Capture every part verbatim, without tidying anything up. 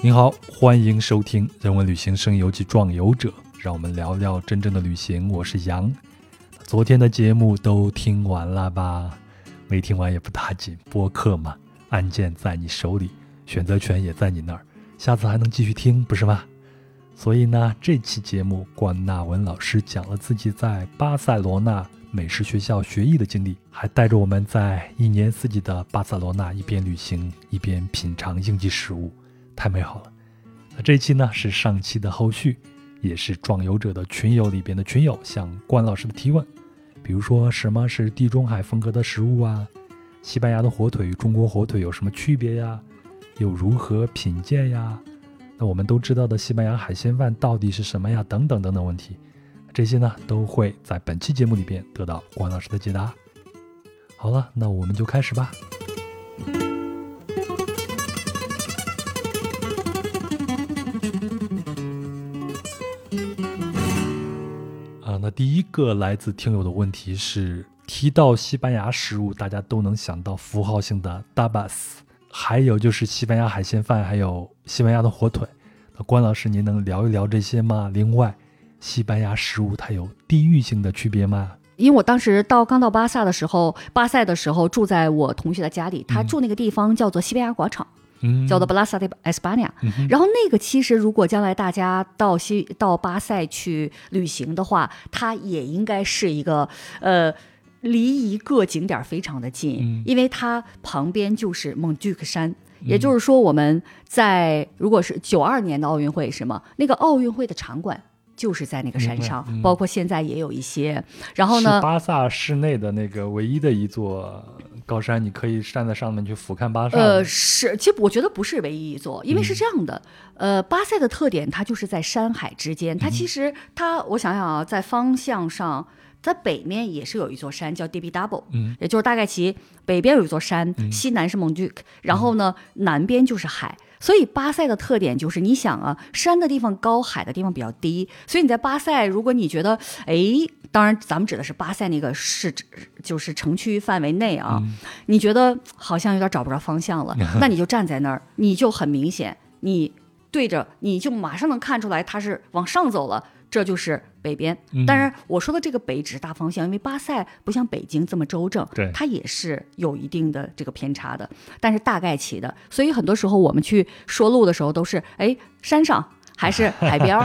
您好，欢迎收听人文旅行声游及壮游者，让我们聊聊真正的旅行。我是杨，昨天的节目都听完了吧？没听完也不打紧，播客嘛，案件在你手里，选择权也在你那儿，下次还能继续听，不是吗？所以呢，这期节目关纳文老师讲了自己在巴塞罗那美食学校学艺的经历，还带着我们在一年四季的巴塞罗那一边旅行一边品尝应季食物，太美好了。那这一期呢是上期的后续，也是壮游者的群友里边的群友向关老师的提问，比如说什么是地中海风格的食物啊，西班牙的火腿与中国火腿有什么区别呀，又如何品鉴呀，那我们都知道的西班牙海鲜饭到底是什么呀，等等等等问题，这些呢都会在本期节目里边得到关老师的解答。好了，那我们就开始吧。第一个来自听友的问题是，提到西班牙食物大家都能想到符号性的 Tapas， 还有就是西班牙海鲜饭，还有西班牙的火腿，那关老师您能聊一聊这些吗？另外西班牙食物它有地域性的区别吗？因为我当时到刚到巴萨的时候巴塞的时候住在我同学的家里，他住那个地方叫做西班牙广场、嗯叫做 Plaça d'Espanya、嗯、然后那个其实如果将来大家到西到巴塞去旅行的话，它也应该是一个呃离一个景点非常的近、嗯、因为它旁边就是Montjuïc山，也就是说我们在如果是九二年的奥运会是吗，那个奥运会的场馆就是在那个山上、嗯、包括现在也有一些，然后呢是巴萨市内的那个唯一的一座高山，你可以站在上面去俯瞰巴塞。呃，是，其实我觉得不是唯一一座，因为是这样的，嗯、呃，巴塞的特点它就是在山海之间，它其实它，我想想啊，在方向上，在北面也是有一座山叫 Tibidabo， 嗯，也就是大概其北边有一座山，嗯、西南是 Montjuïc， 然后呢、嗯、南边就是海。所以巴塞的特点就是你想啊，山的地方高，海的地方比较低，所以你在巴塞如果你觉得诶，当然咱们指的是巴塞那个市就是城区范围内啊、嗯、你觉得好像有点找不着方向了，那你就站在那儿，你就很明显你对着你就马上能看出来它是往上走了，这就是北边。当然我说的这个北指大方向，因为巴塞不像北京这么周正，它也是有一定的这个偏差的，但是大概齐的。所以很多时候我们去说路的时候都是哎，山上还是海边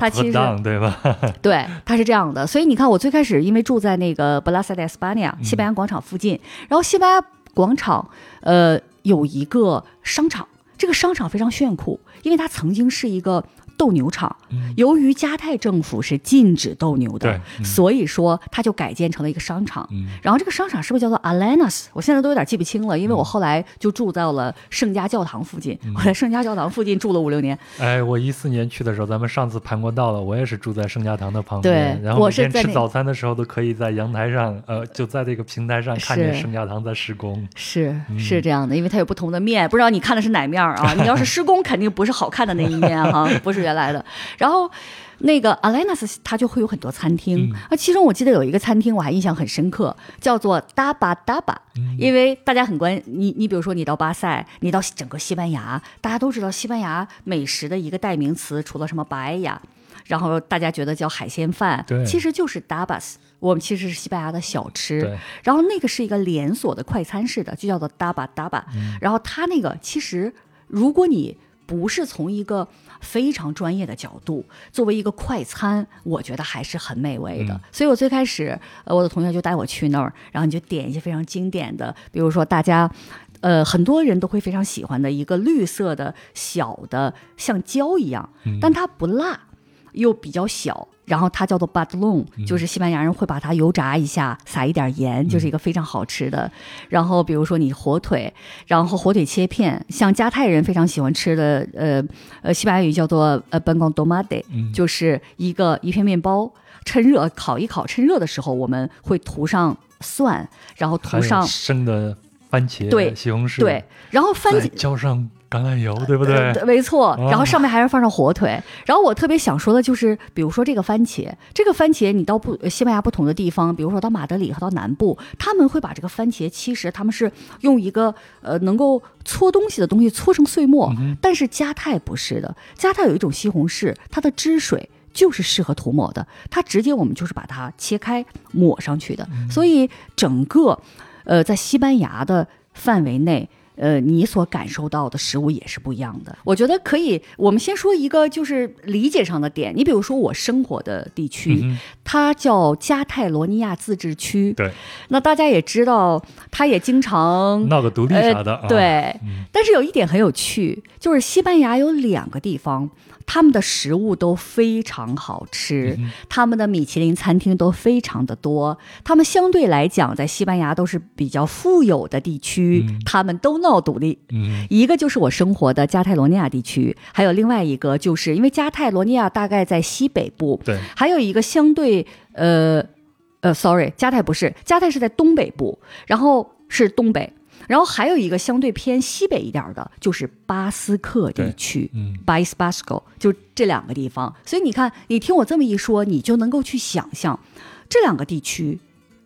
它其实 down, 对吧对，它是这样的。所以你看我最开始因为住在那个 Plaça d'Espanya 西班牙广场附近、嗯、然后西班牙广场呃有一个商场，这个商场非常炫酷，因为它曾经是一个斗牛场，由于加泰政府是禁止斗牛的、嗯、所以说它就改建成了一个商场、嗯、然后这个商场是不是叫做 Arenas， 我现在都有点记不清了，因为我后来就住到了圣家教堂附近、嗯、我在圣家教堂附近住了五六年。哎，我一四年去的时候，咱们上次盘过道了，我也是住在圣家堂的旁边，对，然后每天吃早餐的时候都可以在阳台上呃，就在这个平台上看见圣家堂在施工，是、嗯、是这样的，因为它有不同的面，不知道你看的是哪面啊你要是施工肯定不是好看的那一面啊不是原来的。然后那个 Arenas 它就会有很多餐厅、嗯、其中我记得有一个餐厅我还印象很深刻，叫做 Tapas Tapas、嗯、因为大家很关你你比如说你到巴塞，你到整个西班牙，大家都知道西班牙美食的一个代名词，除了什么白呀，然后大家觉得叫海鲜饭，其实就是 Tapas， 我们其实是西班牙的小吃，然后那个是一个连锁的快餐式的，就叫做 Tapas Tapas、嗯、然后它那个其实如果你不是从一个非常专业的角度作为一个快餐，我觉得还是很美味的、嗯、所以我最开始、呃、我的同学就带我去那儿，然后你就点一些非常经典的，比如说大家呃，很多人都会非常喜欢的一个绿色的小的像椒一样，但它不辣又比较小，然后它叫做 badlon， 就是西班牙人会把它油炸一下，撒一点盐，就是一个非常好吃的。然后比如说你火腿，然后火腿切片，像加泰人非常喜欢吃的，呃呃，西班牙语叫做呃 pan con tomate， 就是一个一片面包，趁热烤一烤，趁热的时候我们会涂上蒜，然后涂上生的番茄、西红柿，对，然后番茄浇上橄榄油，对不对？呃、没错。然后上面还是放上火腿、啊。然后我特别想说的就是，比如说这个番茄，这个番茄你到不西班牙不同的地方，比如说到马德里和到南部，他们会把这个番茄，其实他们是用一个呃能够搓东西的东西搓成碎末、嗯，但是加泰不是的，加泰有一种西红柿，它的汁水。就是适合涂抹的，它直接我们就是把它切开抹上去的，所以整个呃在西班牙的范围内，呃你所感受到的食物也是不一样的。我觉得可以，我们先说一个就是理解上的点，你比如说我生活的地区、嗯、它叫加泰罗尼亚自治区，对，那大家也知道它也经常闹个独立啥的、呃、对、啊嗯、但是有一点很有趣，就是西班牙有两个地方他们的食物都非常好吃、嗯、他们的米其林餐厅都非常的多，他们相对来讲在西班牙都是比较富有的地区、嗯、他们都闹独立、嗯、一个就是我生活的加泰罗尼亚地区，还有另外一个就是因为加泰罗尼亚大概在西北部，对，还有一个相对呃呃 sorry 加泰不是，加泰是在东北部，然后是东北，然后还有一个相对偏西北一点的，就是巴斯克地区，嗯 ，País Vasco， 就这两个地方。所以你看，你听我这么一说，你就能够去想象这两个地区，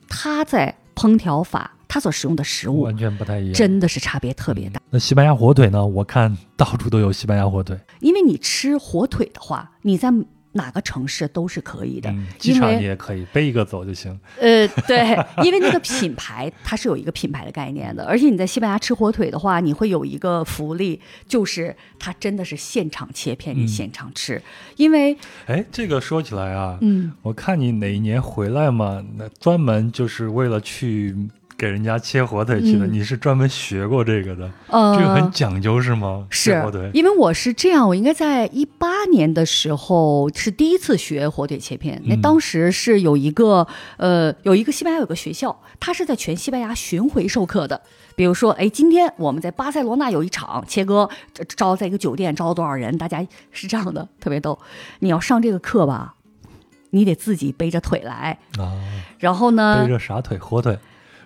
它在烹调法，它所使用的食物完全不太一样，真的是差别特别大、嗯。那西班牙火腿呢？我看到处都有西班牙火腿，因为你吃火腿的话，你在哪个城市都是可以的、嗯、机场你也可以背一个走就行，呃，对，因为那个品牌它是有一个品牌的概念的，而且你在西班牙吃火腿的话，你会有一个福利，就是它真的是现场切片、嗯、你现场吃。因为哎，这个说起来啊，嗯，我看你哪一年回来嘛，那专门就是为了去给人家切火腿去的、嗯、你是专门学过这个的、呃、这个很讲究是吗？是，火腿，因为我是这样，我应该在一八年的时候是第一次学火腿切片、嗯、那当时是有一个呃有一个西班牙有个学校，它是在全西班牙巡回授课的，比如说哎，今天我们在巴塞罗那有一场切割，招在一个酒店招多少人，大家是这样的，特别逗，你要上这个课吧，你得自己背着腿来、啊、然后呢背着啥腿？火腿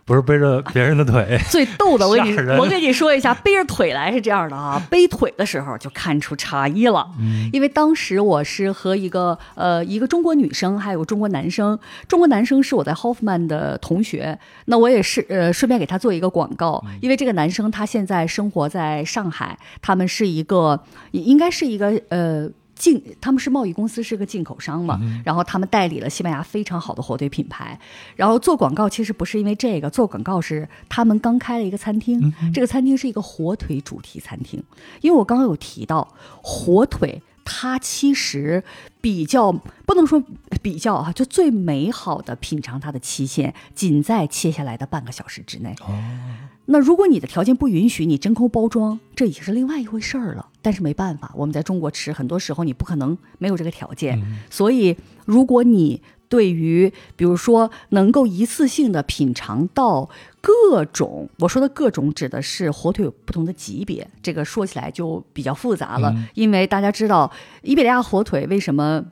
不是背着别人的腿、啊、最逗的我跟你我跟你说一下，背着腿来是这样的啊，背腿的时候就看出差异了、嗯、因为当时我是和一个呃一个中国女生还有中国男生，中国男生是我在 Hofmann 的同学，那我也是呃顺便给他做一个广告，因为这个男生他现在生活在上海，他们是一个应该是一个呃进他们是贸易公司，是个进口商嘛、嗯、然后他们代理了西班牙非常好的火腿品牌，然后做广告其实不是因为这个，做广告是他们刚开了一个餐厅、嗯、这个餐厅是一个火腿主题餐厅，因为我刚刚有提到火腿它其实比较不能说比较啊，就最美好的品尝它的期限仅在切下来的半个小时之内、哦、那如果你的条件不允许，你真空包装这已经是另外一回事儿了，但是没办法，我们在中国吃很多时候你不可能没有这个条件、嗯、所以如果你对于比如说能够一次性的品尝到各种，我说的各种指的是火腿有不同的级别，这个说起来就比较复杂了、嗯、因为大家知道伊比利亚火腿为什么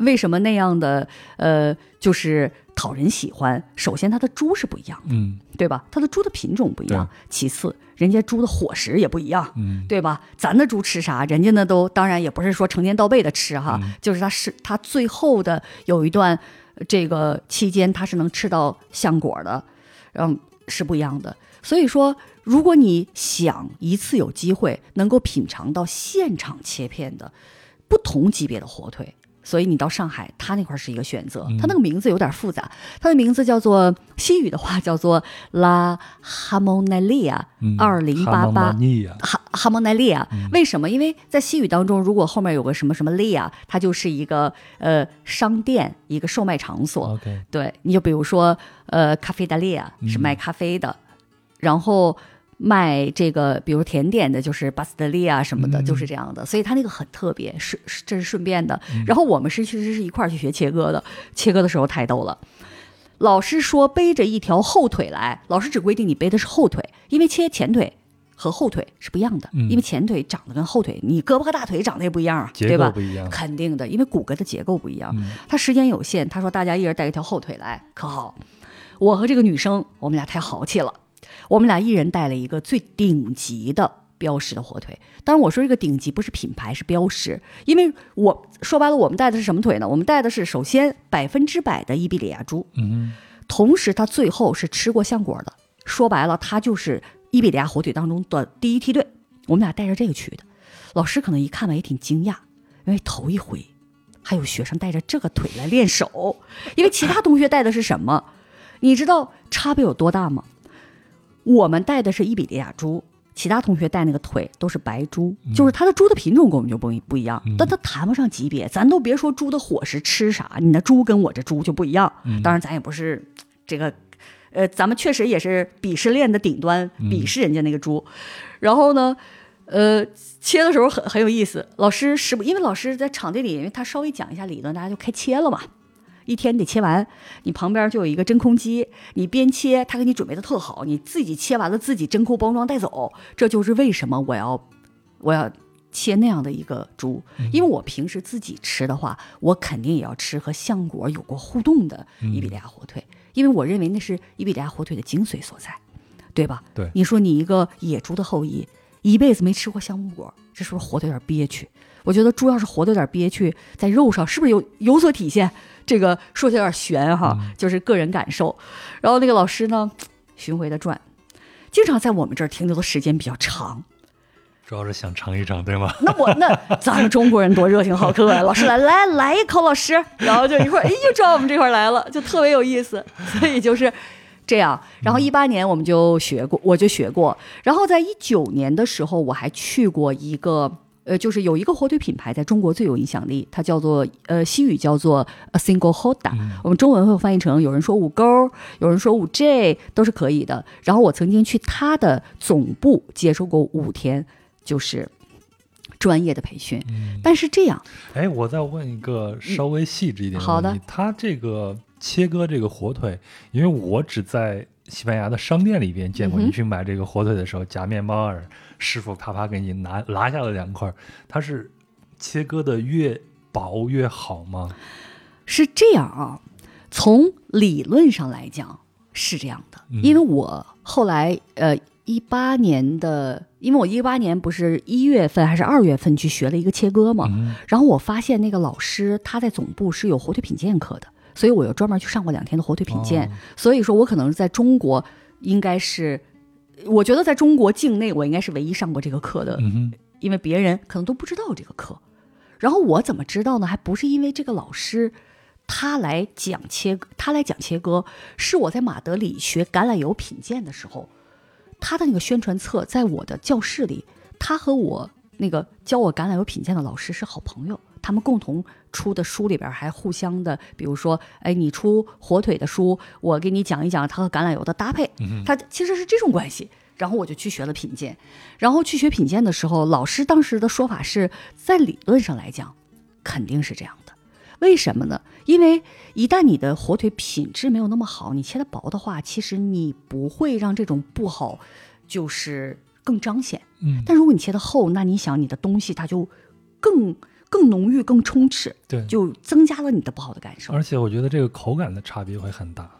为什么那样的呃就是讨人喜欢，首先它的猪是不一样的、嗯、对吧，它的猪的品种不一样，其次人家猪的伙食也不一样、嗯、对吧，咱的猪吃啥人家呢都当然也不是说成天到位的吃哈、嗯、就是它是它最后的有一段这个期间它是能吃到橡果的，嗯，是不一样的，所以说如果你想一次有机会能够品尝到现场切片的不同级别的火腿，所以你到上海它那块是一个选择，它那个名字有点复杂，它的名字叫做西语的话叫做 La Harmonalia 二零八八 Harmonalia， 为什么？因为在西语当中如果后面有个什么什么 Lia， 它就是一个呃商店，一个售卖场所、okay. 对，你就比如说呃 Café de Lia 是卖咖啡的、嗯、然后卖这个比如甜点的就是巴斯德利啊什么的、嗯、就是这样的，所以它那个很特别，是这是顺便的、嗯、然后我们是其实是一块去学切割的，切割的时候太逗了，老师说背着一条后腿来，老师只规定你背的是后腿，因为切前腿和后腿是不一样的、嗯、因为前腿长得跟后腿，你胳膊和大腿长得也不一样啊，对吧，结构不一样肯定的，因为骨骼的结构不一样、嗯、他时间有限，他说大家一人带一条后腿来，可好，我和这个女生我们俩太豪气了，我们俩一人带了一个最顶级的标识的火腿。当然我说这个顶级不是品牌，是标识，因为我说白了我们带的是什么腿呢？我们带的是首先百分之百的伊比利亚猪，嗯，同时它最后是吃过橡果的，说白了它就是伊比利亚火腿当中的第一梯队。我们俩带着这个去的，老师可能一看吧也挺惊讶，因为头一回还有学生带着这个腿来练手。因为其他同学带的是什么你知道差别有多大吗？我们带的是伊比利亚猪，其他同学带那个腿都是白猪，就是它的猪的品种跟我们就不不一样，但它谈不上级别，咱都别说猪的伙食吃啥，你的猪跟我这猪就不一样。当然咱也不是这个呃，咱们确实也是鄙视链的顶端，鄙视人家那个猪。然后呢呃，切的时候很很有意思，老师是因为老师在场地里，因为他稍微讲一下理论，大家就开切了嘛，一天得切完，你旁边就有一个真空机，你边切他给你准备的特好，你自己切完了自己真空包装带走。这就是为什么我要我要切那样的一个猪，因为我平时自己吃的话，我肯定也要吃和橡果有过互动的伊比利亚火腿，因为我认为那是伊比利亚火腿的精髓所在，对吧？对，你说你一个野猪的后裔一辈子没吃过橡木果，这是不是活得有点憋屈？我觉得猪要是活得有点憋屈，在肉上是不是有有所体现？这个说起来有点悬哈，就是个人感受。然后那个老师呢，巡回的转，经常在我们这儿停留的时间比较长，主要是想尝一尝，对吗？那我那咱们中国人多热情好客啊！老师来来来一口，老师，然后就一块儿哎又转我们这块来了，就特别有意思。所以就是。这样，然后一八年我们就学过，我就学过。然后在一九年的时候，我还去过一个，呃，就是有一个火腿品牌在中国最有影响力，它叫做呃西语叫做 Cinco Jotas， 我们中文会翻译成有人说五勾，有人说五 J 都是可以的。然后我曾经去它的总部接受过五天，就是专业的培训。嗯、但是这样，哎，我再问一个稍微细致一点的问题，嗯、好的，它这个。切割这个火腿，因为我只在西班牙的商店里边见过，你去买这个火腿的时候，嗯、夹面包饵，师傅啪啪给你拿拿下了两块。它是切割的越薄越好吗？是这样啊，从理论上来讲是这样的，因为我后来呃一八年的，因为我一八年不是一月份还是二月份去学了一个切割嘛，嗯、然后我发现那个老师他在总部是有火腿品鉴课的。所以我又专门去上过两天的火腿品鉴，哦、所以说我可能在中国应该是，我觉得在中国境内我应该是唯一上过这个课的，嗯、因为别人可能都不知道这个课。然后我怎么知道呢？还不是因为这个老师他来讲切他来讲切割，是我在马德里学橄榄油品鉴的时候，他的那个宣传册在我的教室里，他和我那个教我橄榄油品鉴的老师是好朋友。他们共同出的书里边还互相的，比如说，哎，你出火腿的书，我给你讲一讲它和橄榄油的搭配，它其实是这种关系。然后我就去学了品鉴，然后去学品鉴的时候，老师当时的说法是在理论上来讲，肯定是这样的。为什么呢？因为一旦你的火腿品质没有那么好，你切得薄的话，其实你不会让这种不好就是更彰显。嗯，但如果你切得厚，那你想你的东西它就更。更浓郁更充斥，对，就增加了你的不好的感受。而且我觉得这个口感的差别会很大，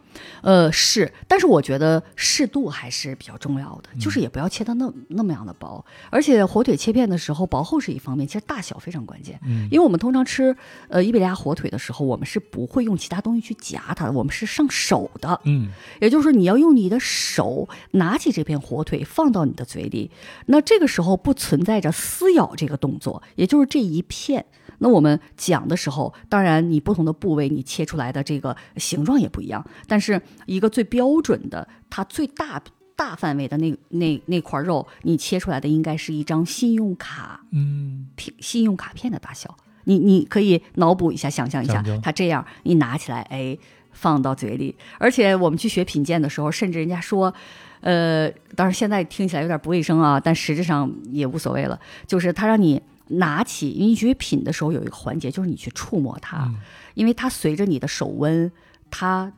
呃是，但是我觉得适度还是比较重要的，嗯、就是也不要切得那那么样的薄。而且火腿切片的时候薄厚是一方面，其实大小非常关键，嗯、因为我们通常吃呃伊比利亚火腿的时候，我们是不会用其他东西去夹它的，我们是上手的，嗯，也就是说你要用你的手拿起这片火腿放到你的嘴里，那这个时候不存在着撕咬这个动作，也就是这一片。那我们讲的时候，当然你不同的部位你切出来的这个形状也不一样，但是一个最标准的它最大大范围的那那那块肉，你切出来的应该是一张信用卡，嗯，信用卡片的大小。你你可以脑补一下，想象一下，它这样你拿起来，哎，放到嘴里。而且我们去学品鉴的时候，甚至人家说。呃，当然现在听起来有点不卫生啊，但实质上也无所谓了，就是它让你拿起，因为你去品的时候有一个环节就是你去触摸它，嗯、因为它随着你的手温它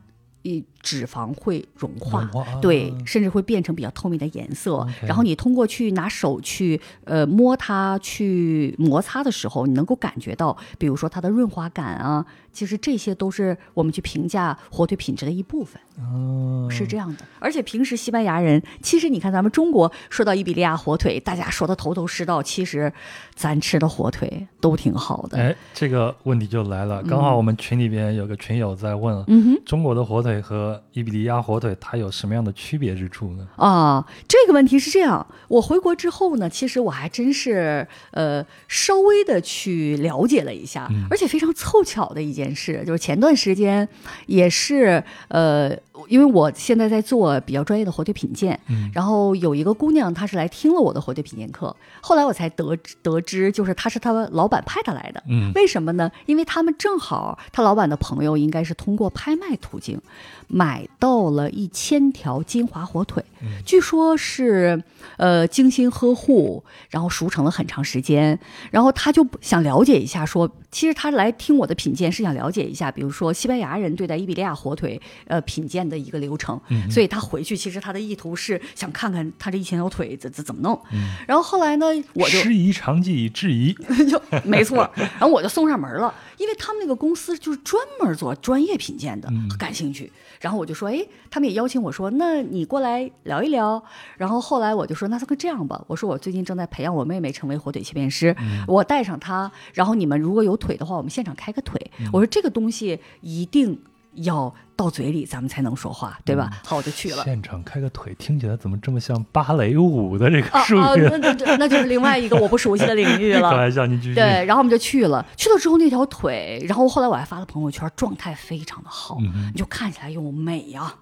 脂肪会融化，融化、啊、对，甚至会变成比较透明的颜色、okay. 然后你通过去拿手去呃摸它去摩擦的时候，你能够感觉到比如说它的润滑感啊，其实这些都是我们去评价火腿品质的一部分、哦、是这样的。而且平时西班牙人，其实你看咱们中国说到伊比利亚火腿大家说的头头是道，其实咱吃的火腿都挺好的。哎，这个问题就来了，刚好我们群里边有个群友在问、嗯、中国的火腿和伊比利亚火腿它有什么样的区别之处呢？啊，这个问题是这样，我回国之后呢，其实我还真是呃稍微的去了解了一下、嗯、而且非常凑巧的一件事就是前段时间也是呃因为我现在在做比较专业的火腿品鉴、嗯、然后有一个姑娘她是来听了我的火腿品鉴课，后来我才得得知就是她是她老板派她来的、嗯、为什么呢？因为他们正好她老板的朋友应该是通过拍卖途径买到了一千条金华火腿、嗯、据说是呃精心呵护然后熟成了很长时间，然后她就想了解一下，说其实她来听我的品鉴是想了解一下比如说西班牙人对待伊比利亚火腿呃品鉴的一个流程、嗯、所以他回去其实他的意图是想看看他这一千条腿怎怎么弄、嗯、然后后来呢我就师夷长技以制夷就没错然后我就送上门了，因为他们那个公司就是专门做专业品鉴的、嗯、感兴趣，然后我就说哎，他们也邀请我说那你过来聊一聊，然后后来我就说那就这样吧，我说我最近正在培养我妹妹成为火腿切片师、嗯、我带上她，然后你们如果有腿的话我们现场开个腿、嗯、我说这个东西一定要到嘴里咱们才能说话，对吧、嗯、好，我就去了现场开个腿，听起来怎么这么像芭蕾舞的这个术语、啊啊、那, 那, 那就是另外一个我不熟悉的领域了开玩笑，您继续。对，然后我们就去了，去了之后那条腿，然后后来我还发了朋友圈，状态非常的好、嗯、你就看起来又美啊，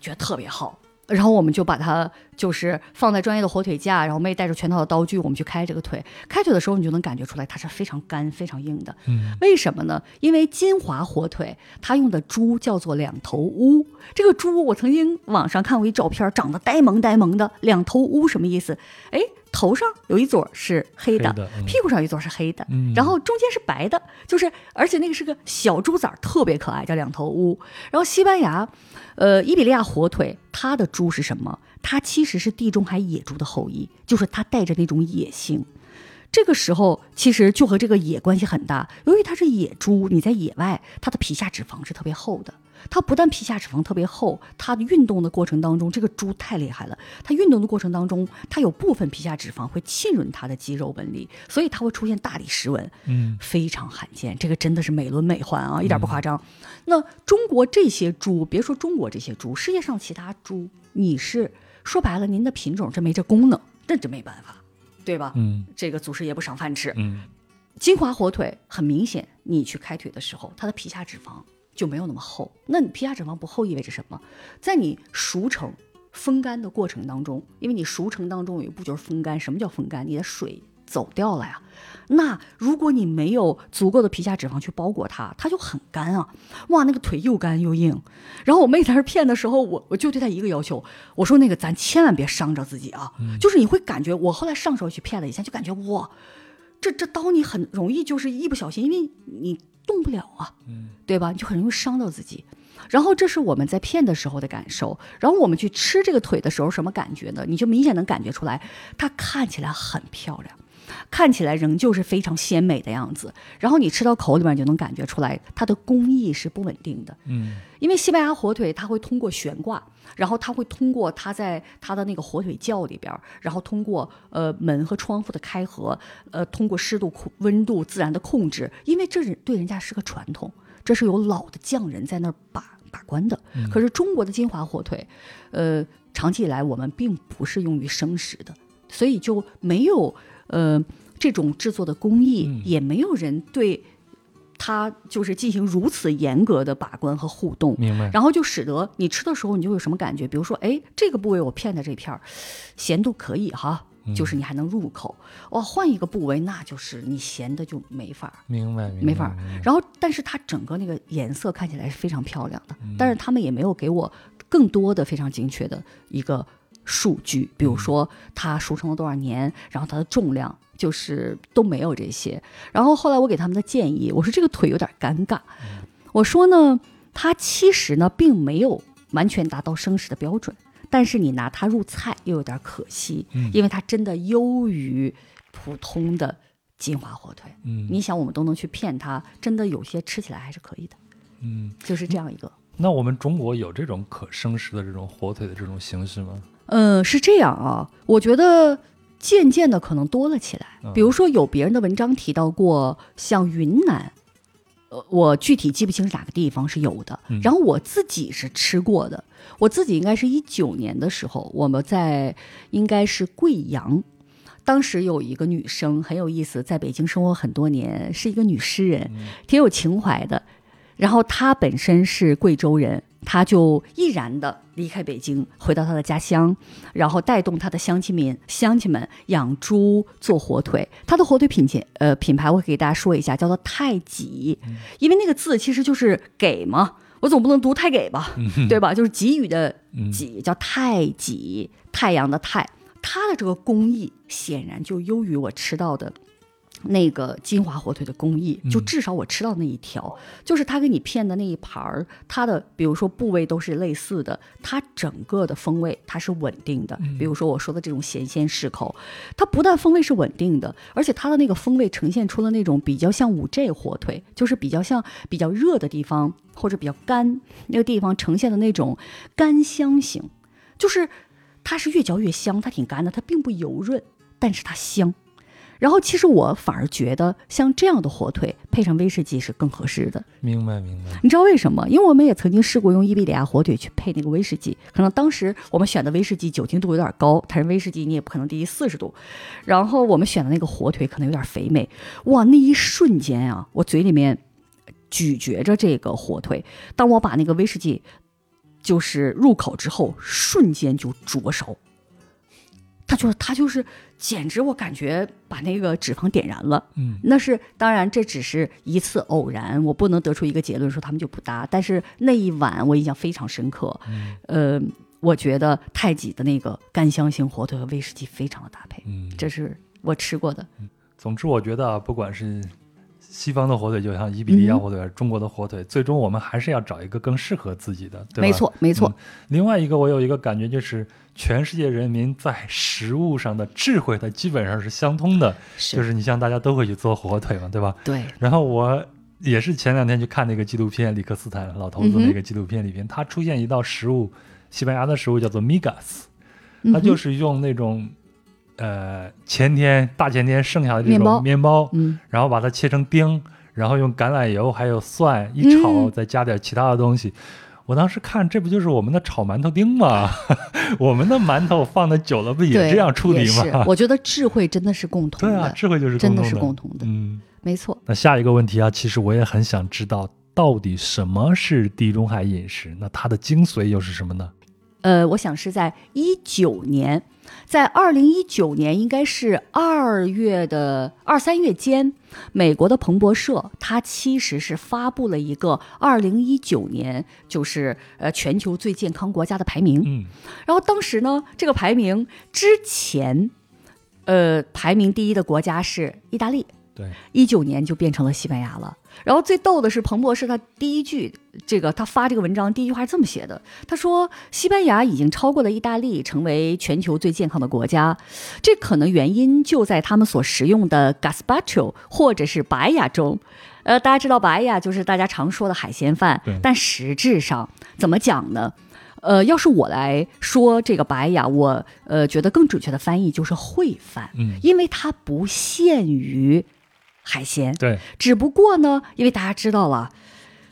觉得特别好，然后我们就把它就是放在专业的火腿架，然后妹带着全套的刀具我们去开这个腿，开腿的时候你就能感觉出来它是非常干非常硬的、嗯、为什么呢？因为金华火腿它用的猪叫做两头乌，这个猪我曾经网上看过一照片，长得呆萌呆萌的，两头乌什么意思？哎，头上有一撮是黑的，黑的、嗯、屁股上有一撮是黑的、嗯、然后中间是白的，就是而且那个是个小猪崽，特别可爱，叫两头乌。然后西班牙呃，伊比利亚火腿它的猪是什么？它其实是地中海野猪的后裔，就是它带着那种野性，这个时候其实就和这个野关系很大，由于它是野猪，你在野外它的皮下脂肪是特别厚的，它不但皮下脂肪特别厚，它运动的过程当中，这个猪太厉害了，它运动的过程当中它有部分皮下脂肪会浸润它的肌肉纹理，所以它会出现大理石纹，嗯，非常罕见，这个真的是美轮美奂啊，一点不夸张、嗯、那中国这些猪，别说中国这些猪，世界上其他猪你是说白了您的品种这没这功能，那这没办法，对吧？嗯，这个祖师爷不赏饭吃。嗯，金华火腿很明显，你去开腿的时候它的皮下脂肪就没有那么厚，那你皮下脂肪不厚意味着什么？在你熟成风干的过程当中，因为你熟成当中有一步就是风干，什么叫风干？你的水走掉了呀，那如果你没有足够的皮下脂肪去包裹它，它就很干啊，哇，那个腿又干又硬。然后我妹在那片的时候，我我就对她一个要求，我说那个咱千万别伤着自己啊、嗯、就是你会感觉，我后来上手去片了一下，就感觉哇，这这刀你很容易就是一不小心，因为你动不了啊，对吧？你就很容易伤到自己。然后这是我们在片的时候的感受，然后我们去吃这个腿的时候什么感觉呢？你就明显能感觉出来，它看起来很漂亮，看起来仍旧是非常鲜美的样子，然后你吃到口里面就能感觉出来它的工艺是不稳定的。嗯，因为西班牙火腿它会通过悬挂，然后它会通过它在它的那个火腿窖里边，然后通过呃门和窗户的开合，呃通过湿度温度自然的控制，因为这是对人家是个传统，这是有老的匠人在那儿把把关的、嗯、可是中国的金华火腿呃长期以来我们并不是用于生食的，所以就没有呃，这种制作的工艺、嗯、也没有人对它就是进行如此严格的把关和互动，明白。然后就使得你吃的时候你就有什么感觉，比如说哎，这个部位我片的这片咸度可以哈，就是你还能入口、嗯、哦，换一个部位那就是你咸的就没法，明白，没法。然后但是它整个那个颜色看起来是非常漂亮的、嗯、但是他们也没有给我更多的非常精确的一个数据，比如说它熟成了多少年，然后它的重量，就是都没有这些。然后后来我给他们的建议，我说这个腿有点尴尬，我说呢它其实呢并没有完全达到生食的标准，但是你拿它入菜又有点可惜，嗯、因为它真的优于普通的金华火腿。嗯，你想我们都能去骗它，真的有些吃起来还是可以的。嗯，就是这样一个。那我们中国有这种可生食的这种火腿的这种形式吗？嗯，是这样啊，我觉得渐渐的可能多了起来。嗯、比如说有别人的文章提到过，像云南。我具体记不清是哪个地方是有的，然后我自己是吃过的。我自己应该是一九年的时候，我们在应该是贵阳，当时有一个女生很有意思，在北京生活很多年，是一个女诗人，挺有情怀的。然后她本身是贵州人，她就毅然的离开北京，回到她的家乡，然后带动她的乡亲们、乡亲们养猪做火腿。她的火腿品牌，呃，品牌我给大家说一下，叫做太给，因为那个字其实就是给嘛，我总不能读太给吧，对吧？就是给予的给，叫太给，太阳的太。她的这个工艺显然就优于我吃到的。那个金华火腿的工艺，就至少我吃到那一条、嗯、就是他给你片的那一盘，它的比如说部位都是类似的，它整个的风味它是稳定的、嗯、比如说我说的这种咸鲜适口，它不但风味是稳定的，而且它的那个风味呈现出了那种比较像 五 G 火腿，就是比较像比较热的地方或者比较干那个地方呈现的那种干香型，就是它是越嚼越香，它挺干的，它并不油润，但是它香。然后其实我反而觉得像这样的火腿配上威士忌是更合适的。明白明白。你知道为什么？因为我们也曾经试过用伊比利亚火腿去配那个威士忌，可能当时我们选的威士忌酒精度有点高，但是威士忌你也不可能低于四十度，然后我们选的那个火腿可能有点肥美，哇，那一瞬间啊，我嘴里面咀嚼着这个火腿，当我把那个威士忌就是入口之后，瞬间就灼烧，他就是他就是简直我感觉把那个脂肪点燃了。嗯，那是当然这只是一次偶然，我不能得出一个结论说他们就不搭，但是那一晚我印象非常深刻。嗯，呃我觉得太极的那个干香型火腿和威士忌非常的搭配。嗯，这是我吃过的。嗯，总之我觉得啊，不管是西方的火腿就像伊比利亚火腿、嗯、中国的火腿，最终我们还是要找一个更适合自己的，对吧？没错没错、嗯、另外一个我有一个感觉，就是全世界人民在食物上的智慧它基本上是相通的，是就是你像大家都会去做火腿嘛，对吧？对。然后我也是前两天去看那个纪录片，里克斯坦老头子那个纪录片里边、嗯、它出现一道食物，西班牙的食物叫做 Migas， 它就是用那种、嗯呃，前天大前天剩下的这种面包，面包嗯、然后把它切成丁，然后用橄榄油还有蒜一炒、嗯，再加点其他的东西。我当时看，这不就是我们的炒馒头丁吗？我们的馒头放的久了，不也这样处理吗？我觉得智慧真的是共同的，对啊，智慧就是共同的真的是共同的，嗯，没错。那下一个问题啊，其实我也很想知道，到底什么是地中海饮食？那它的精髓又是什么呢？呃，我想是在一九年，在二零一九年应该是二月的二三月间，美国的彭博社它其实是发布了一个二零一九年就是呃全球最健康国家的排名。嗯，然后当时呢，这个排名之前，呃，排名第一的国家是意大利。对，一九年就变成了西班牙了。然后最逗的是，彭博士他第一句，这个他发这个文章第一句话是这么写的，他说西班牙已经超过了意大利，成为全球最健康的国家。这可能原因就在他们所食用的 Gazpacho 或者是白雅中。呃，大家知道白雅就是大家常说的海鲜饭，但实质上怎么讲呢？呃，要是我来说这个白雅，我呃觉得更准确的翻译就是烩饭，嗯，因为它不限于。海鲜，对，只不过呢，因为大家知道了，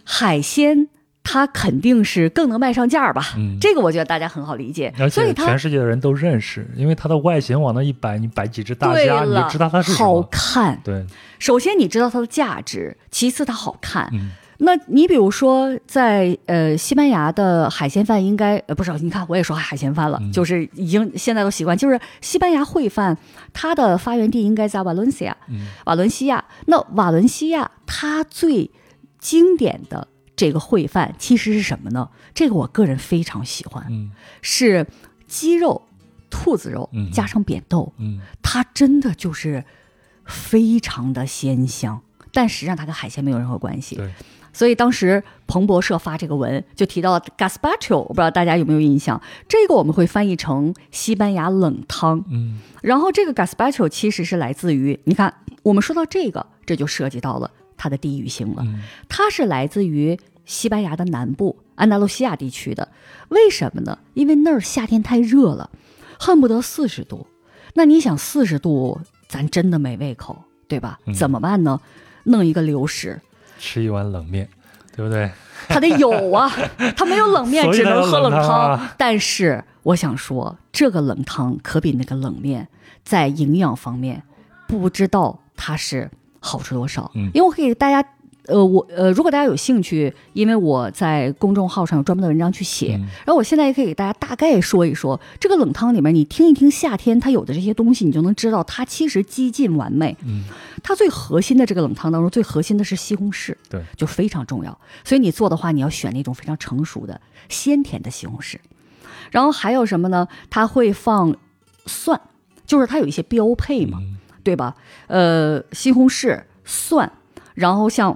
海鲜它肯定是更能卖上价吧，嗯、这个我觉得大家很好理解，而且全世界的人都认识，因为它的外形往那一摆，你摆几只大虾，你就知道它是什么，好看。对，首先你知道它的价值，其次它好看。嗯，那你比如说在呃西班牙的海鲜饭应该呃不是，你看我也说海鲜饭了，嗯、就是已经现在都习惯，就是西班牙烩饭，它的发源地应该在瓦伦西亚，嗯、瓦伦西亚。那瓦伦西亚它最经典的这个烩饭其实是什么呢？这个我个人非常喜欢，嗯、是鸡肉、兔子肉加上扁豆，嗯嗯，它真的就是非常的鲜香，但实际上它跟海鲜没有任何关系。对。所以当时彭博社发这个文就提到 Gazpacho， 我不知道大家有没有印象，这个我们会翻译成西班牙冷汤。嗯，然后这个 Gazpacho 其实是来自于，你看我们说到这个，这就涉及到了它的地域性了，嗯，它是来自于西班牙的南部安达卢西亚地区的。为什么呢？因为那儿夏天太热了，恨不得四十度，那你想四十度咱真的没胃口，对吧？嗯，怎么办呢？弄一个流食，吃一碗冷面，对不对？他得有啊，他没有冷面只能喝冷汤。但是我想说，这个冷汤可比那个冷面在营养方面，不知道它是好吃多少。嗯，因为我可以大家呃，我呃，如果大家有兴趣，因为我在公众号上有专门的文章去写，嗯，然后我现在也可以给大家大概说一说这个冷汤里面，你听一听夏天它有的这些东西，你就能知道它其实几近完美。嗯，它最核心的这个冷汤当中，最核心的是西红柿，对，就非常重要。所以你做的话，你要选那种非常成熟的鲜甜的西红柿。然后还有什么呢？它会放蒜，就是它有一些标配嘛，嗯，对吧？呃，西红柿、蒜，然后像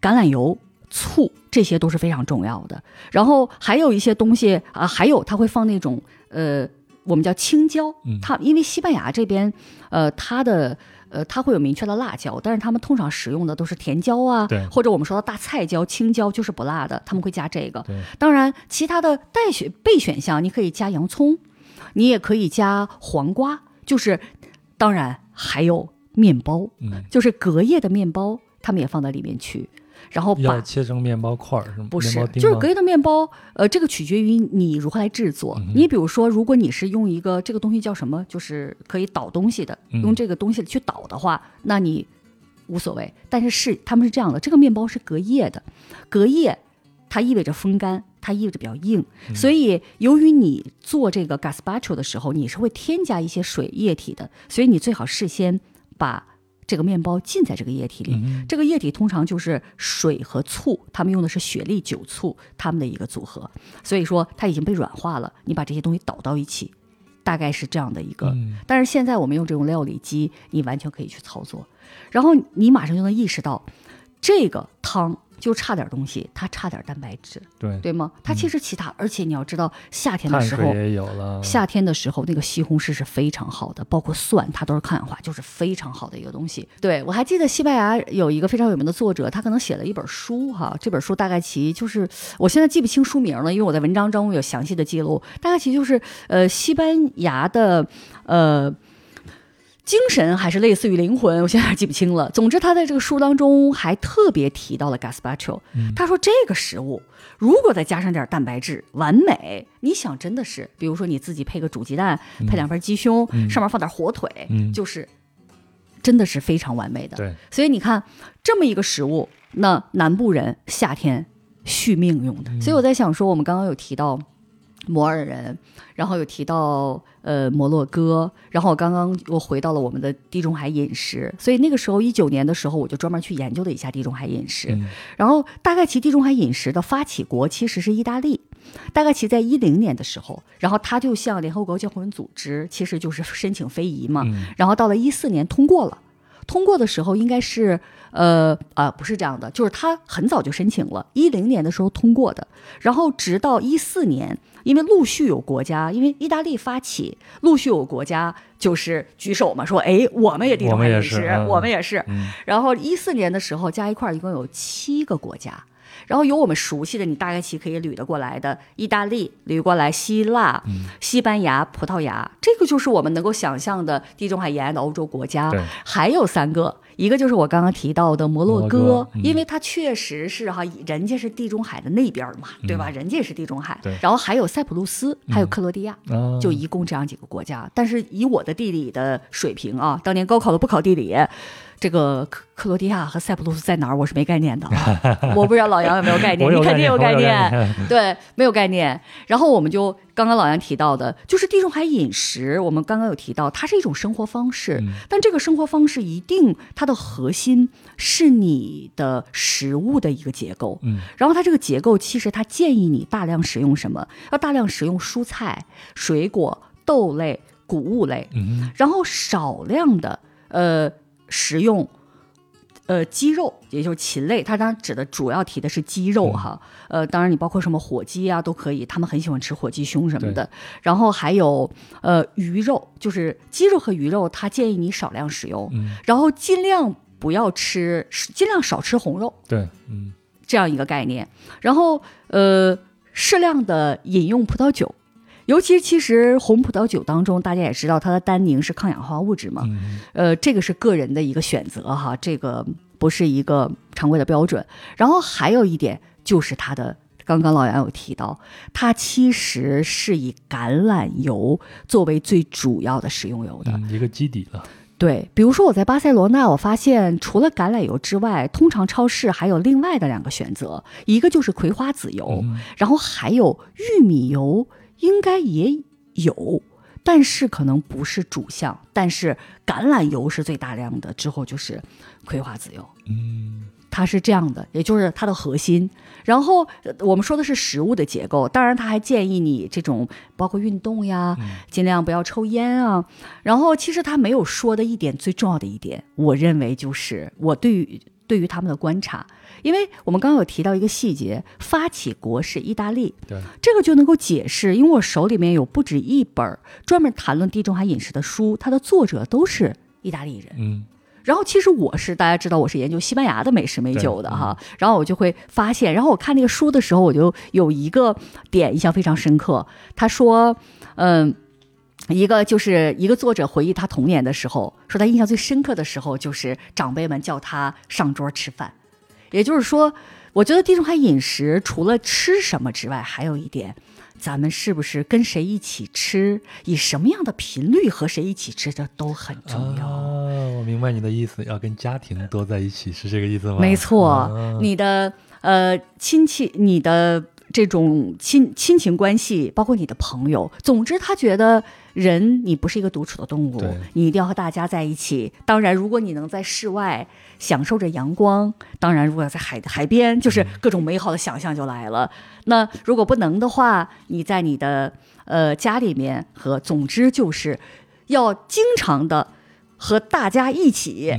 橄榄油、醋，这些都是非常重要的。然后还有一些东西啊，还有它会放那种呃，我们叫青椒。它因为西班牙这边呃，它的呃，它会有明确的辣椒，但是他们通常使用的都是甜椒啊，或者我们说的大菜椒、青椒就是不辣的，他们会加这个。当然，其他的待选备选项，你可以加洋葱，你也可以加黄瓜，就是当然还有面包，嗯，就是隔夜的面包，他们也放到里面去。然后把要切成面包块是吗？不是，就是隔夜的面包。呃，这个取决于你如何来制作。嗯，你比如说，如果你是用一个这个东西叫什么，就是可以捣东西的，嗯，用这个东西去捣的话，那你无所谓。但是是他们是这样的，这个面包是隔夜的，隔夜它意味着风干，它意味着比较硬，嗯，所以由于你做这个 gazpacho 的时候，你是会添加一些水液体的，所以你最好事先把这个面包浸在这个液体里，嗯，这个液体通常就是水和醋，他们用的是雪莉酒醋他们的一个组合，所以说它已经被软化了，你把这些东西倒到一起，大概是这样的一个，嗯，但是现在我们用这种料理机，你完全可以去操作，然后你马上就能意识到这个汤就差点东西，它差点蛋白质，对对吗？它其实其他，嗯，而且你要知道，夏天的时候，也有了夏天的时候，那个西红柿是非常好的，包括蒜，它都是抗氧化，就是非常好的一个东西。对，我还记得西班牙有一个非常有名的作者，他可能写了一本书哈，这本书大概其就是，我现在记不清书名了，因为我在文章中有详细的记录，大概其就是呃，西班牙的呃。精神还是类似于灵魂，我现在记不清了。总之他在这个书当中还特别提到了 gazpacho，嗯，他说这个食物如果再加上点蛋白质，完美。你想真的是比如说你自己配个煮鸡蛋，嗯，配两份鸡胸，嗯，上面放点火腿，嗯，就是真的是非常完美的。对，所以你看这么一个食物，那南部人夏天续命用的，嗯，所以我在想说我们刚刚有提到摩尔人，然后有提到呃摩洛哥，然后我刚刚我回到了我们的地中海饮食，所以那个时候一九年的时候，我就专门去研究了一下地中海饮食，嗯，然后大概其地中海饮食的发起国其实是意大利，大概其在一零年的时候，然后他就向联合国教科文组织其实就是申请非遗嘛，嗯，然后到了一四年通过了。通过的时候应该是呃啊不是这样的，就是他很早就申请了，一零年的时候通过的，然后直到一四年，因为陆续有国家，因为意大利发起，陆续有国家就是举手嘛，说哎我们也地中海饮食，我们也是，嗯，然后一四年的时候加一块一共有七个国家。然后有我们熟悉的，你大概其可以捋得过来的，意大利捋过来，希腊、嗯、西班牙、葡萄牙，这个就是我们能够想象的地中海沿岸的欧洲国家。还有三个，一个就是我刚刚提到的摩洛哥，摩洛哥、嗯、因为它确实是哈，人家是地中海的那边嘛，对吧？嗯、人家也是地中海。然后还有塞浦路斯，还有克罗地亚、嗯，就一共这样几个国家。但是以我的地理的水平啊，当年高考都不考地理。这个克罗地亚和塞浦路斯在哪儿？我是没概念的，我不知道老杨有没有概念，你肯定有概念，对，没有概念。然后我们就刚刚老杨提到的，就是地中海饮食，我们刚刚有提到，它是一种生活方式，嗯、但这个生活方式一定它的核心是你的食物的一个结构，嗯、然后它这个结构其实它建议你大量食用什么？要大量食用蔬菜、水果、豆类、谷物类，嗯、然后少量的呃。食用呃，鸡肉也就是禽类，它当然指的主要提的是鸡肉哈。嗯、呃，当然你包括什么火鸡啊都可以，他们很喜欢吃火鸡胸什么的。然后还有呃鱼肉，就是鸡肉和鱼肉，它建议你少量使用，嗯、然后尽量不要吃，尽量少吃红肉。对，嗯，这样一个概念。然后呃，适量的饮用葡萄酒。尤其其实红葡萄酒当中，大家也知道它的单宁是抗氧化物质嘛，嗯、呃，这个是个人的一个选择哈，这个不是一个常规的标准。然后还有一点就是它的，刚刚老杨有提到，它其实是以橄榄油作为最主要的食用油的、嗯、一个基底了。对，比如说我在巴塞罗那，我发现除了橄榄油之外，通常超市还有另外的两个选择，一个就是葵花籽油，嗯、然后还有玉米油。应该也有，但是可能不是主项，但是橄榄油是最大量的，之后就是葵花籽油，嗯，它是这样的，也就是它的核心。然后我们说的是食物的结构，当然它还建议你这种包括运动呀，嗯、尽量不要抽烟啊。然后其实它没有说的一点，最重要的一点，我认为就是我对于对于他们的观察，因为我们刚刚有提到一个细节，发起国是意大利，对，这个就能够解释，因为我手里面有不止一本专门谈论地中海饮食的书，它的作者都是意大利人。嗯，然后其实我是大家知道我是研究西班牙的美食美酒的哈，嗯、然后我就会发现，然后我看那个书的时候，我就有一个点印象非常深刻，他说，嗯。一个就是一个作者回忆他童年的时候，说他印象最深刻的时候就是长辈们叫他上桌吃饭。也就是说，我觉得地中海饮食除了吃什么之外，还有一点，咱们是不是跟谁一起吃，以什么样的频率和谁一起吃，这都很重要。啊，我明白你的意思，要跟家庭多在一起，是这个意思吗？没错，啊、你的呃亲戚，你的这种 亲, 亲情关系，包括你的朋友，总之他觉得人你不是一个独处的动物，你一定要和大家在一起。当然如果你能在室外享受着阳光，当然如果在 海, 海边，就是各种美好的想象就来了。嗯、那如果不能的话，你在你的呃家里面和，总之就是要经常的和大家一起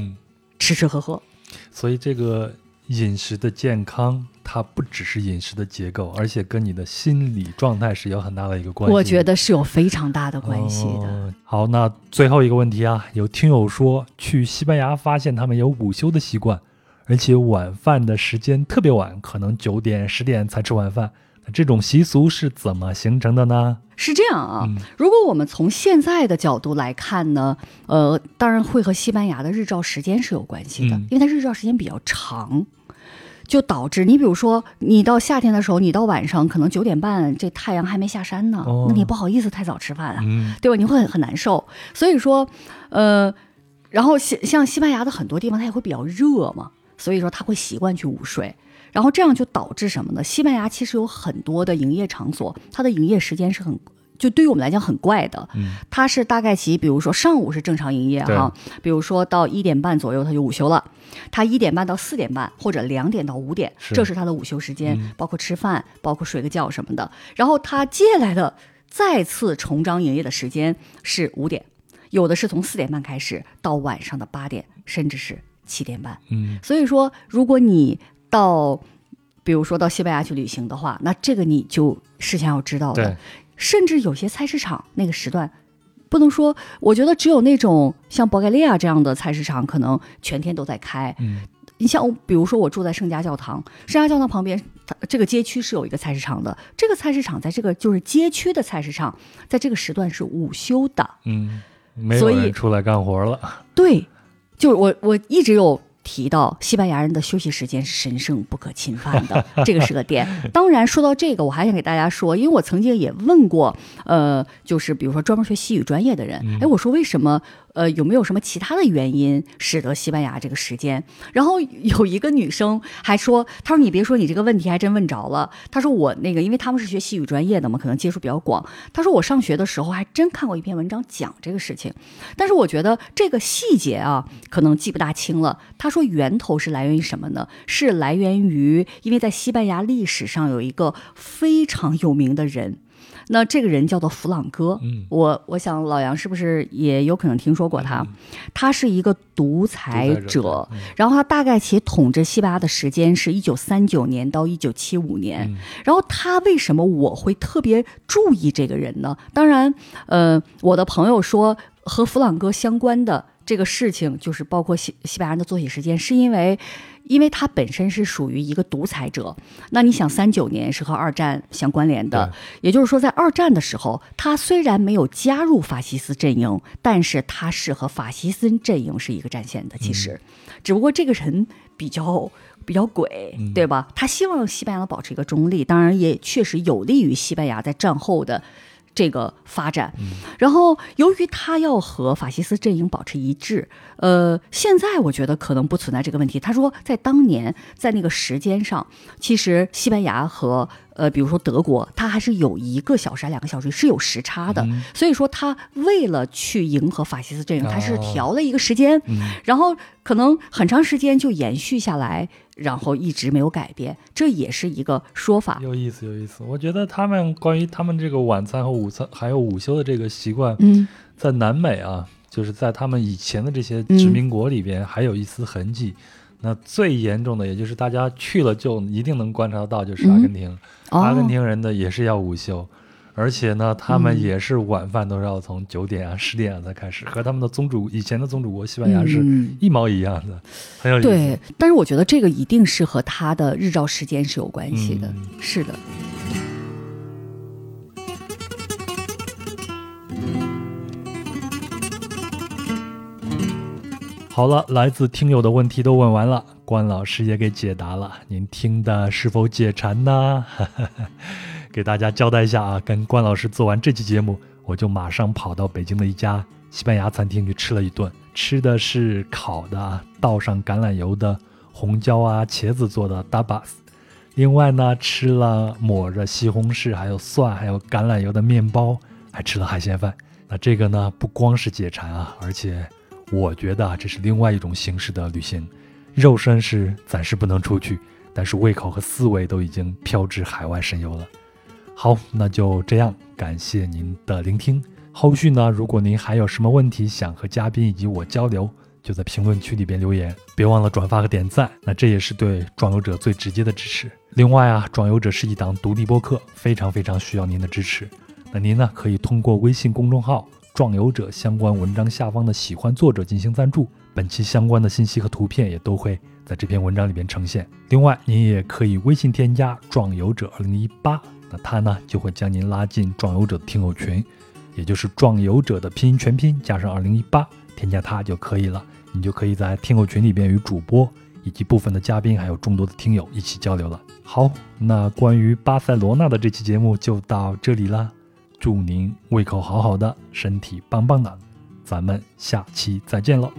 吃吃喝喝。嗯、所以这个饮食的健康，它不只是饮食的结构，而且跟你的心理状态是有很大的一个关系。我觉得是有非常大的关系的。哦、好，那最后一个问题啊，有听友说去西班牙发现他们有午休的习惯，而且晚饭的时间特别晚，可能九点十点才吃晚饭，那这种习俗是怎么形成的呢？是这样啊，如果我们从现在的角度来看呢，呃，当然会和西班牙的日照时间是有关系的，嗯、因为它日照时间比较长。就导致你比如说你到夏天的时候，你到晚上可能九点半这太阳还没下山呢，哦、那你不好意思太早吃饭啊，嗯、对吧，你会 很, 很难受。所以说呃，然后像西班牙的很多地方它也会比较热嘛，所以说它会习惯去午睡，然后这样就导致什么呢，西班牙其实有很多的营业场所，它的营业时间是很就对于我们来讲很怪的，嗯、它是大概其比如说上午是正常营业哈，比如说到一点半左右它就午休了，它一点半到四点半或者两点到五点，这是它的午休时间，嗯、包括吃饭，包括睡个觉什么的。然后它接下来的再次重张营业的时间是五点，有的是从四点半开始到晚上的八点，甚至是七点半。嗯，所以说如果你到比如说到西班牙去旅行的话，那这个你就事先要知道的。甚至有些菜市场那个时段不能说，我觉得只有那种像保加利亚这样的菜市场可能全天都在开。嗯，你像比如说我住在圣家教堂，圣家教堂旁边这个街区是有一个菜市场的，这个菜市场在这个就是街区的菜市场在这个时段是午休的。嗯，没有人出来干活了。对，就我我一直有提到西班牙人的休息时间是神圣不可侵犯的，这个是个点。当然说到这个我还想给大家说，因为我曾经也问过呃，就是比如说专门学西语专业的人，哎，我说为什么呃，有没有什么其他的原因使得西班牙这个时间，然后有一个女生还说，她说你别说，你这个问题还真问着了，她说我那个因为他们是学西语专业的嘛，可能接触比较广，她说我上学的时候还真看过一篇文章讲这个事情，但是我觉得这个细节啊可能记不大清了。她说源头是来源于什么呢？是来源于因为在西班牙历史上有一个非常有名的人，那这个人叫做弗朗哥，嗯，我我想老杨是不是也有可能听说过他？嗯、他是一个独裁者，独裁者嗯、然后他大概且统治西班牙的时间是一九三九年到一九七五年、嗯。然后他为什么我会特别注意这个人呢？当然，呃，我的朋友说和弗朗哥相关的这个事情，就是包括西西班牙人的作息时间，是因为。因为他本身是属于一个独裁者，那你想三九年是和二战相关联的，也就是说在二战的时候，他虽然没有加入法西斯阵营，但是他是和法西斯阵营是一个战线的，其实、嗯、只不过这个人比较比较鬼，对吧？他希望西班牙保持一个中立，当然也确实有利于西班牙在战后的这个发展，然后由于他要和法西斯阵营保持一致，呃，现在我觉得可能不存在这个问题。他说，在当年，在那个时间上，其实西班牙和呃，比如说德国，它还是有一个小时、两个小时是有时差的，嗯、所以说他为了去迎合法西斯阵营，他是调了一个时间、哦嗯，然后可能很长时间就延续下来，然后一直没有改变，这也是一个说法。有意思，有意思。我觉得他们关于他们这个晚餐和午餐还有午休的这个习惯，嗯，在南美啊，就是在他们以前的这些殖民国里边还有一丝痕迹。嗯嗯，那最严重的，也就是大家去了就一定能观察到，就是阿根廷、嗯哦，阿根廷人的也是要午休，而且呢，他们也是晚饭都是要从九点啊、十点啊才开始，和他们的宗主以前的宗主国西班牙是一毛一样的，嗯、很有意思。对，但是我觉得这个一定是和他的日照时间是有关系的，嗯、是的。好了，来自听友的问题都问完了，关老师也给解答了，您听的是否解馋呢？给大家交代一下啊，跟关老师做完这期节目，我就马上跑到北京的一家西班牙餐厅去吃了一顿，吃的是烤的啊，倒上橄榄油的红椒啊、茄子做的 Tapas， 另外呢，吃了抹着西红柿还有蒜还有橄榄油的面包，还吃了海鲜饭。那这个呢，不光是解馋啊，而且我觉得啊，这是另外一种形式的旅行，肉身是暂时不能出去，但是胃口和思维都已经飘至海外神游了。好，那就这样，感谢您的聆听。后续呢，如果您还有什么问题想和嘉宾以及我交流，就在评论区里边留言，别忘了转发和点赞，那这也是对壮游者最直接的支持。另外啊，壮游者是一档独立播客，非常非常需要您的支持。那您呢，可以通过微信公众号壮游者相关文章下方的喜欢作者进行赞助，本期相关的信息和图片也都会在这篇文章里面呈现。另外，您也可以微信添加壮游者二零一八，那他呢就会将您拉进壮游者的听友群，也就是壮游者的拼音全拼加上二零一八，添加他就可以了。你就可以在听友群里边与主播以及部分的嘉宾还有众多的听友一起交流了。好，那关于巴塞罗那的这期节目就到这里啦。祝您胃口好好的，身体棒棒的，咱们下期再见喽。